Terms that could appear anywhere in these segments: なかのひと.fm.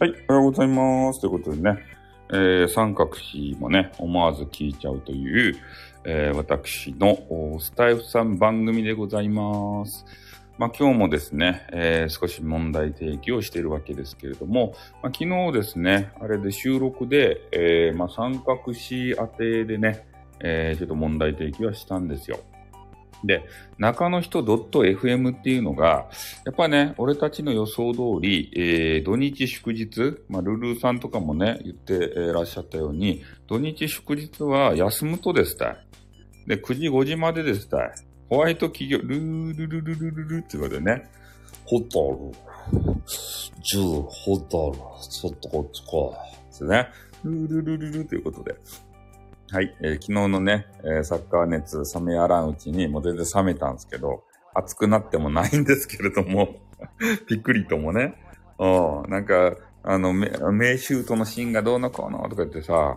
はい、おはようございます。ということでね、三角比もね、思わず聞いちゃうという、私のスタイフさん番組でございます。まあ、今日もですね、少し問題提起をしているわけですけれども、まあ、昨日ですね、あれで収録で、まあ、三角比当てでね、ちょっと問題提起はしたんですよ。で、中の人 .fm っていうのが、やっぱね、俺たちの予想通り、土日祝日、まあ、ルルーさんとかもね、言ってらっしゃったように、土日祝日は休むとですたい。で、9時5時までですたい。ホワイト企業、ルーってことでね、ホタル、10、ホタル、ちょっとこっちか、ですね、ルーということで。はい、昨日のね、サッカー熱冷めやらんうちに、もう全然冷めたんですけど、熱くなってもないんですけれども、びっくりともね、なんか、名シュートのシーンがどうのこうのとか言ってさ、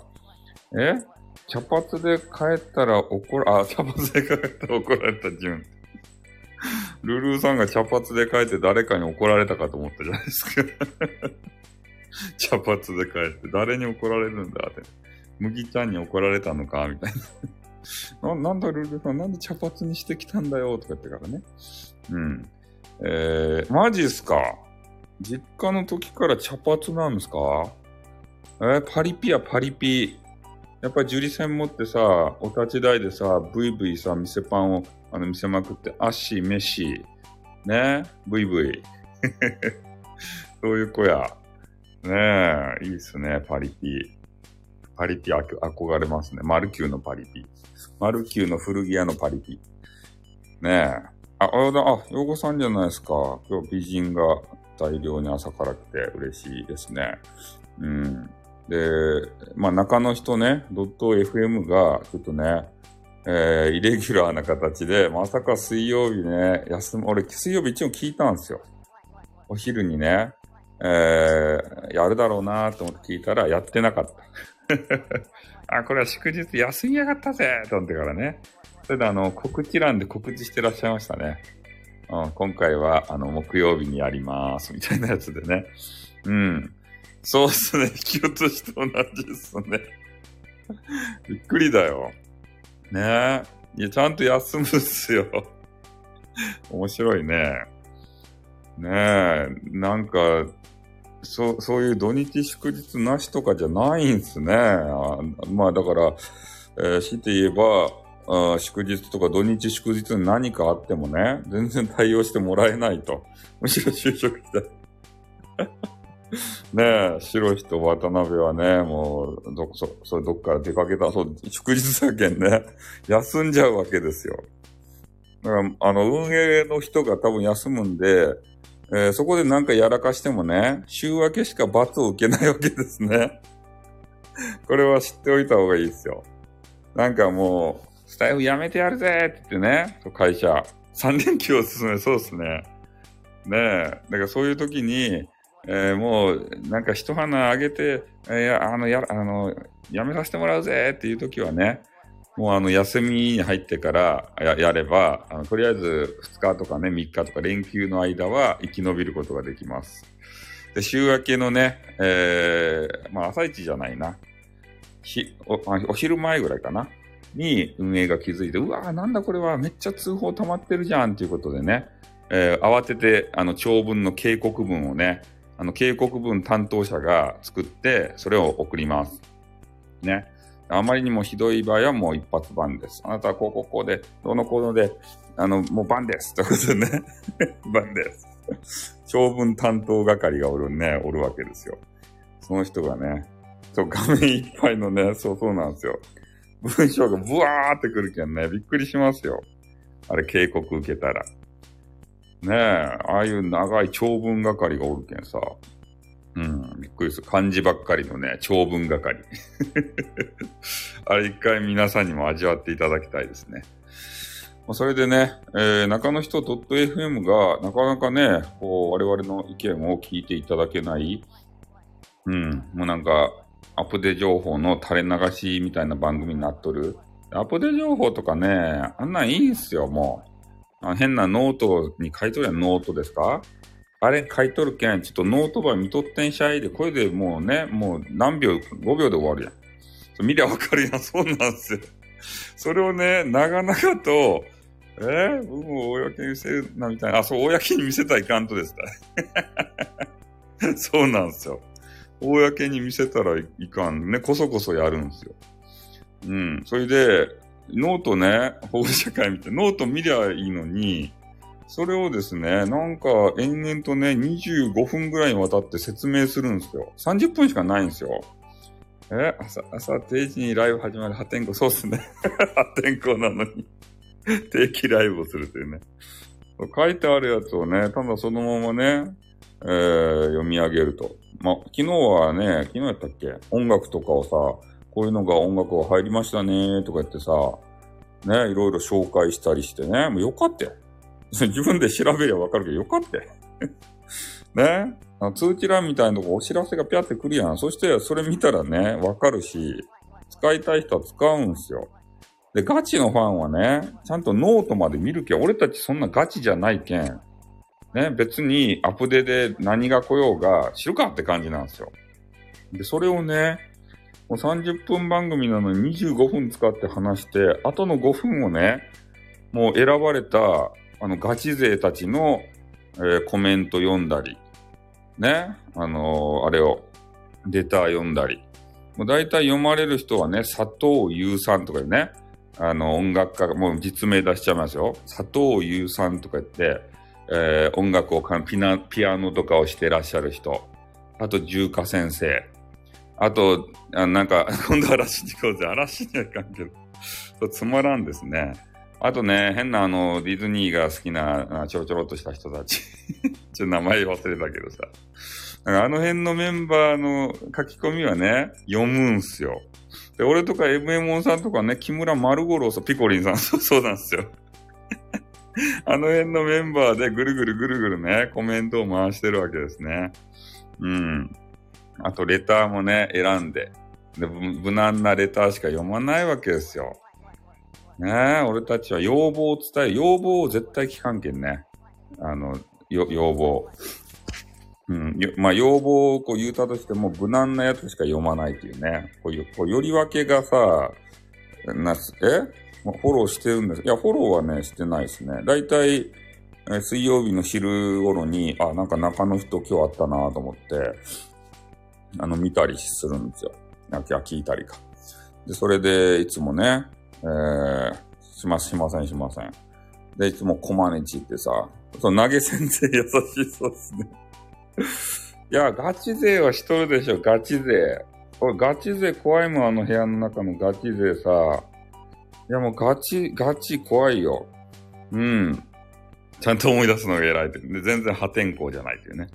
茶髪で帰ったら茶髪で帰ったら怒られた順。ルルーさんが茶髪で帰って誰かに怒られたかと思ったじゃないですか。茶髪で帰って誰に怒られるんだって。麦ちゃんに怒られたのかみたいな。なんだルルーさん、なんで茶髪にしてきたんだよとか言ってからね。うん。マジっすか？実家の時から茶髪なんですか？パリピやパリピ。やっぱりジュリセン持ってさ、お立ち台でさ、ブイブイさ、店パンを見せまくって、アッシー、メッシー、ね、ブイブイ。そういう子や。ねえ、いいっすね、パリピ。パリピ憧れますね。マルキューのパリピ。マルキューの古着屋のパリピ。ねえ。洋子さんじゃないですか。今日美人が大量に朝から来て嬉しいですね。うん。で、まあ中の人ね、ドット FM がちょっとね、イレギュラーな形で、まさか水曜日ね、俺水曜日一応聞いたんですよ。お昼にね、やるだろうなと思って聞いたらやってなかった。あ、これは祝日休みやがったぜと思ってからね。それで告知欄で告知してらっしゃいましたね。うん、今回は木曜日にやりますみたいなやつでね。うん。そうっすね。引き落としと同じっすね。びっくりだよ。ねえ。いや、ちゃんと休むっすよ。面白いね。ねえ。なんか、そういう土日祝日なしとかじゃないんすね。まあ、だから、強いて言えば、祝日とか土日祝日に何かあってもね、全然対応してもらえないと。むしろ就職したい。ねえ、白石と渡辺はね、もう、どっから出かけた、そう、祝日だけんね、休んじゃうわけですよ。だから、運営の人が多分休むんで、そこでなんかやらかしてもね、週明けしか罰を受けないわけですね。これは知っておいた方がいいですよ。なんかもう、スタイフやめてやるぜって言ってね、会社、3連休を進め、そうですね。ねえ、だからそういう時に、もう、なんか一花あげて、やめさせてもらうぜっていう時はね、もう休みに入ってからやれば、とりあえず2日とかね、3日とか連休の間は生き延びることができます。で、週明けのね、まあ朝一じゃないな。お昼前ぐらいかな。に運営が気づいて、うわぁ、なんだこれは、めっちゃ通報溜まってるじゃんっていうことでね、慌てて、長文の警告文をね、警告文担当者が作って、それを送ります。ね。あまりにもひどい場合はもう一発番です。あなたはこうこうこうで、どうのこうので、もう番です。ということでね。番です。長文担当係がおるわけですよ。その人がね、画面いっぱいのね、そうなんですよ。文章がブワーってくるけんね、びっくりしますよ。あれ、警告受けたら。ねえ、ああいう長い長文係がおるけんさ。うん、びっくりする。漢字ばっかりのね、長文係。あれ一回皆さんにも味わっていただきたいですね。それでね、中の人 .fm がなかなかね、こう、我々の意見を聞いていただけない。うん、もうなんか、アプデ情報の垂れ流しみたいな番組になっとる。アプデ情報とかね、あんなんいいんすよ、もう。変なノートに書いとるやん、ノートですか？あれ書いとるけん、ちょっとノートば見とってんしゃいで、これでもうね、もう何秒、5秒で終わるやん。見りゃわかるやん、そうなんですよ。それをね、長々と、僕も公に見せるなみたいな、あ、そう、公に見せたらいかんとですね。そうなんですよ。公に見せたらいかんね、こそこそやるんですよ。うん。それで、ノートね、保護者会見て、ノート見りゃいいのに、それをですね、なんか延々とね、25分ぐらいにわたって説明するんですよ。30分しかないんですよ。朝定時にライブ始まる破天荒、そうっすね。破天荒なのに。定期ライブをするというね。書いてあるやつをね、ただそのままね、読み上げると。ま、昨日はね、昨日やったっけ？音楽とかをさ、こういうのが音楽が入りましたね、とか言ってさ、ね、いろいろ紹介したりしてね、もうよかったよ。自分で調べりゃわかるけど、よかったよ。ね。通知欄みたいなとこお知らせがピャってくるやん。そしてそれ見たらね、わかるし、使いたい人は使うんすよ。で、ガチのファンはね、ちゃんとノートまで見るけん、俺たちそんなガチじゃないけん。ね、別にアプデで何が来ようが知るかって感じなんですよ。で、それをね、もう30分番組なのに25分使って話して、あとの5分をね、もう選ばれた、ガチ勢たちの、コメント読んだり、ね、あれを、レター読んだり。もう大体読まれる人はね、佐藤優さんとかでね、音楽家が、もう実名出しちゃいますよ。佐藤優さんとか言って、音楽をピアノとかをしてらっしゃる人。あと、重華先生。あと、なんか、今度嵐に行こうぜ。嵐にはいかんけど。つまらんですね。あとね、変なディズニーが好きな、ちょろちょろっとした人たち。ちょっと名前忘れたけどさ。あの辺のメンバーの書き込みはね、読むんすよ。で、俺とか MMO さんとかね、木村丸五郎さん、ピコリンさん、そうなんですよ。あの辺のメンバーでぐるぐるぐるぐるね、コメントを回してるわけですね。うん。あと、レターもね、選んで。で、無難なレターしか読まないわけですよ。ねえ、俺たちは要望を伝え、要望を絶対聞かんけんね。要望。うん。まあ、要望をこう言うたとしても、無難なやつしか読まないっていうね。こうより分けがさ、フォローしてるんです。いや、フォローはね、してないですね。だいたい、水曜日の昼頃に、あ、なんか中の人今日あったなと思って、見たりするんですよ。聞いたりか。で、それで、いつもね、しません。で、いつもコマネチってさ、そう、投げ先生優しそうですね。いや、ガチ勢はしとるでしょ、ガチ勢。俺、ガチ勢怖いもん、部屋の中のガチ勢さ。いや、もうガチ怖いよ。うん。ちゃんと思い出すのが偉いって。で、全然破天荒じゃないっていうね。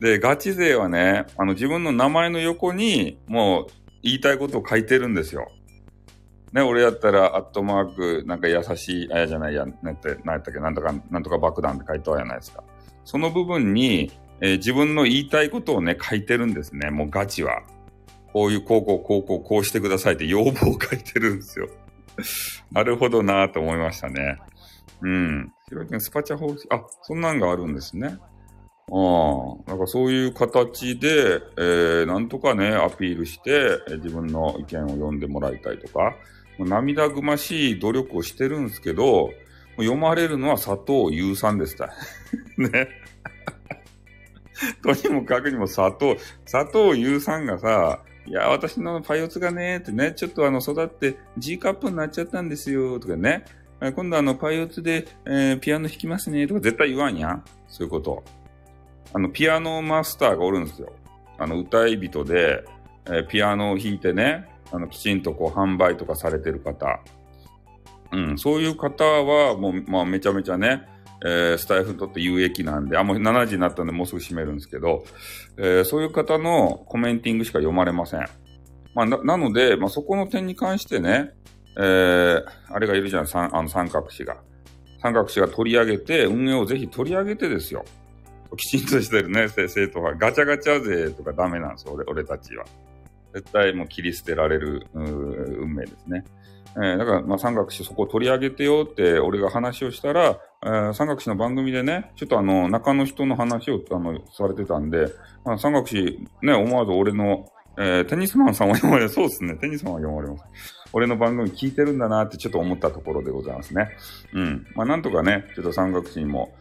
で、ガチ勢はね、自分の名前の横に、もう、言いたいことを書いてるんですよ。ね、俺やったら、@、なんか優しい、あやじゃないや、なんやったっけ、なんとか爆弾って書いてあるじゃないですか。その部分に、自分の言いたいことをね、書いてるんですね。もうガチは。こういう、こうしてくださいって要望を書いてるんですよ。なるほどなぁと思いましたね。うん。ひろゆきのスパチャ方式、あ、そんなんがあるんですね。なんかそういう形で、なんとかね、アピールして、自分の意見を読んでもらいたいとか、涙ぐましい努力をしてるんですけど、読まれるのは佐藤優さんでした。ね。とにもかくにも佐藤優さんがさ、いや、私のパイオツがね、ってね、ちょっと育って G カップになっちゃったんですよ、とかね、今度パイオツで、ピアノ弾きますね、とか絶対言わんやん。そういうこと。ピアノマスターがおるんですよ。歌い人で、ピアノを弾いてね、きちんとこう販売とかされてる方。うん、そういう方は、もう、まあ、めちゃめちゃね、スタイフにとって有益なんで、もう7時になったんでもうすぐ閉めるんですけど、そういう方のコメンティングしか読まれません。まあ、なので、まあ、そこの点に関してね、あれがいるじゃん、三角氏が。三角氏が取り上げて、運営をぜひ取り上げてですよ。きちんとしてるね、生徒は。ガチャガチャ勢とかダメなんですよ、俺たちは。絶対もう切り捨てられる運命ですね。だから、まあ、山岳氏そこを取り上げてよって俺が話をしたら、山岳氏の番組でね、ちょっと中の人の話をされてたんで、まあ、山岳氏ね、思わず俺の、テニスマンさんは読まれ、そうですね、テニスマンは読まれます。俺の番組聞いてるんだなってちょっと思ったところでございますね。うん。まあ、なんとかね、ちょっと山岳氏にも、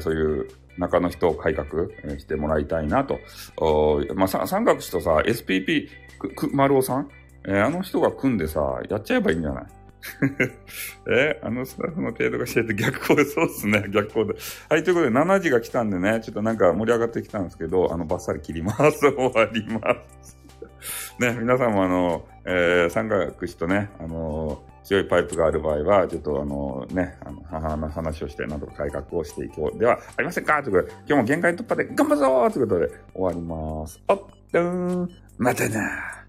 そういう中の人を改革してもらいたいなと。まあ、山岳氏とさ、SPP、丸尾さんあの人が組んでさ、やっちゃえばいいんじゃないあのスタッフの程度が知れて逆光で、そうっすね、逆光で。はい、ということで、7時が来たんでね、ちょっとなんか盛り上がってきたんですけど、バッサリ切ります。終わります。ね、皆さんも山岳氏とね、強いパイプがある場合は、ちょっとね、話をして、なんとか改革をしていこうではありませんかということで、今日も限界突破で頑張るぞということで、終わります。おっとーん、またなー。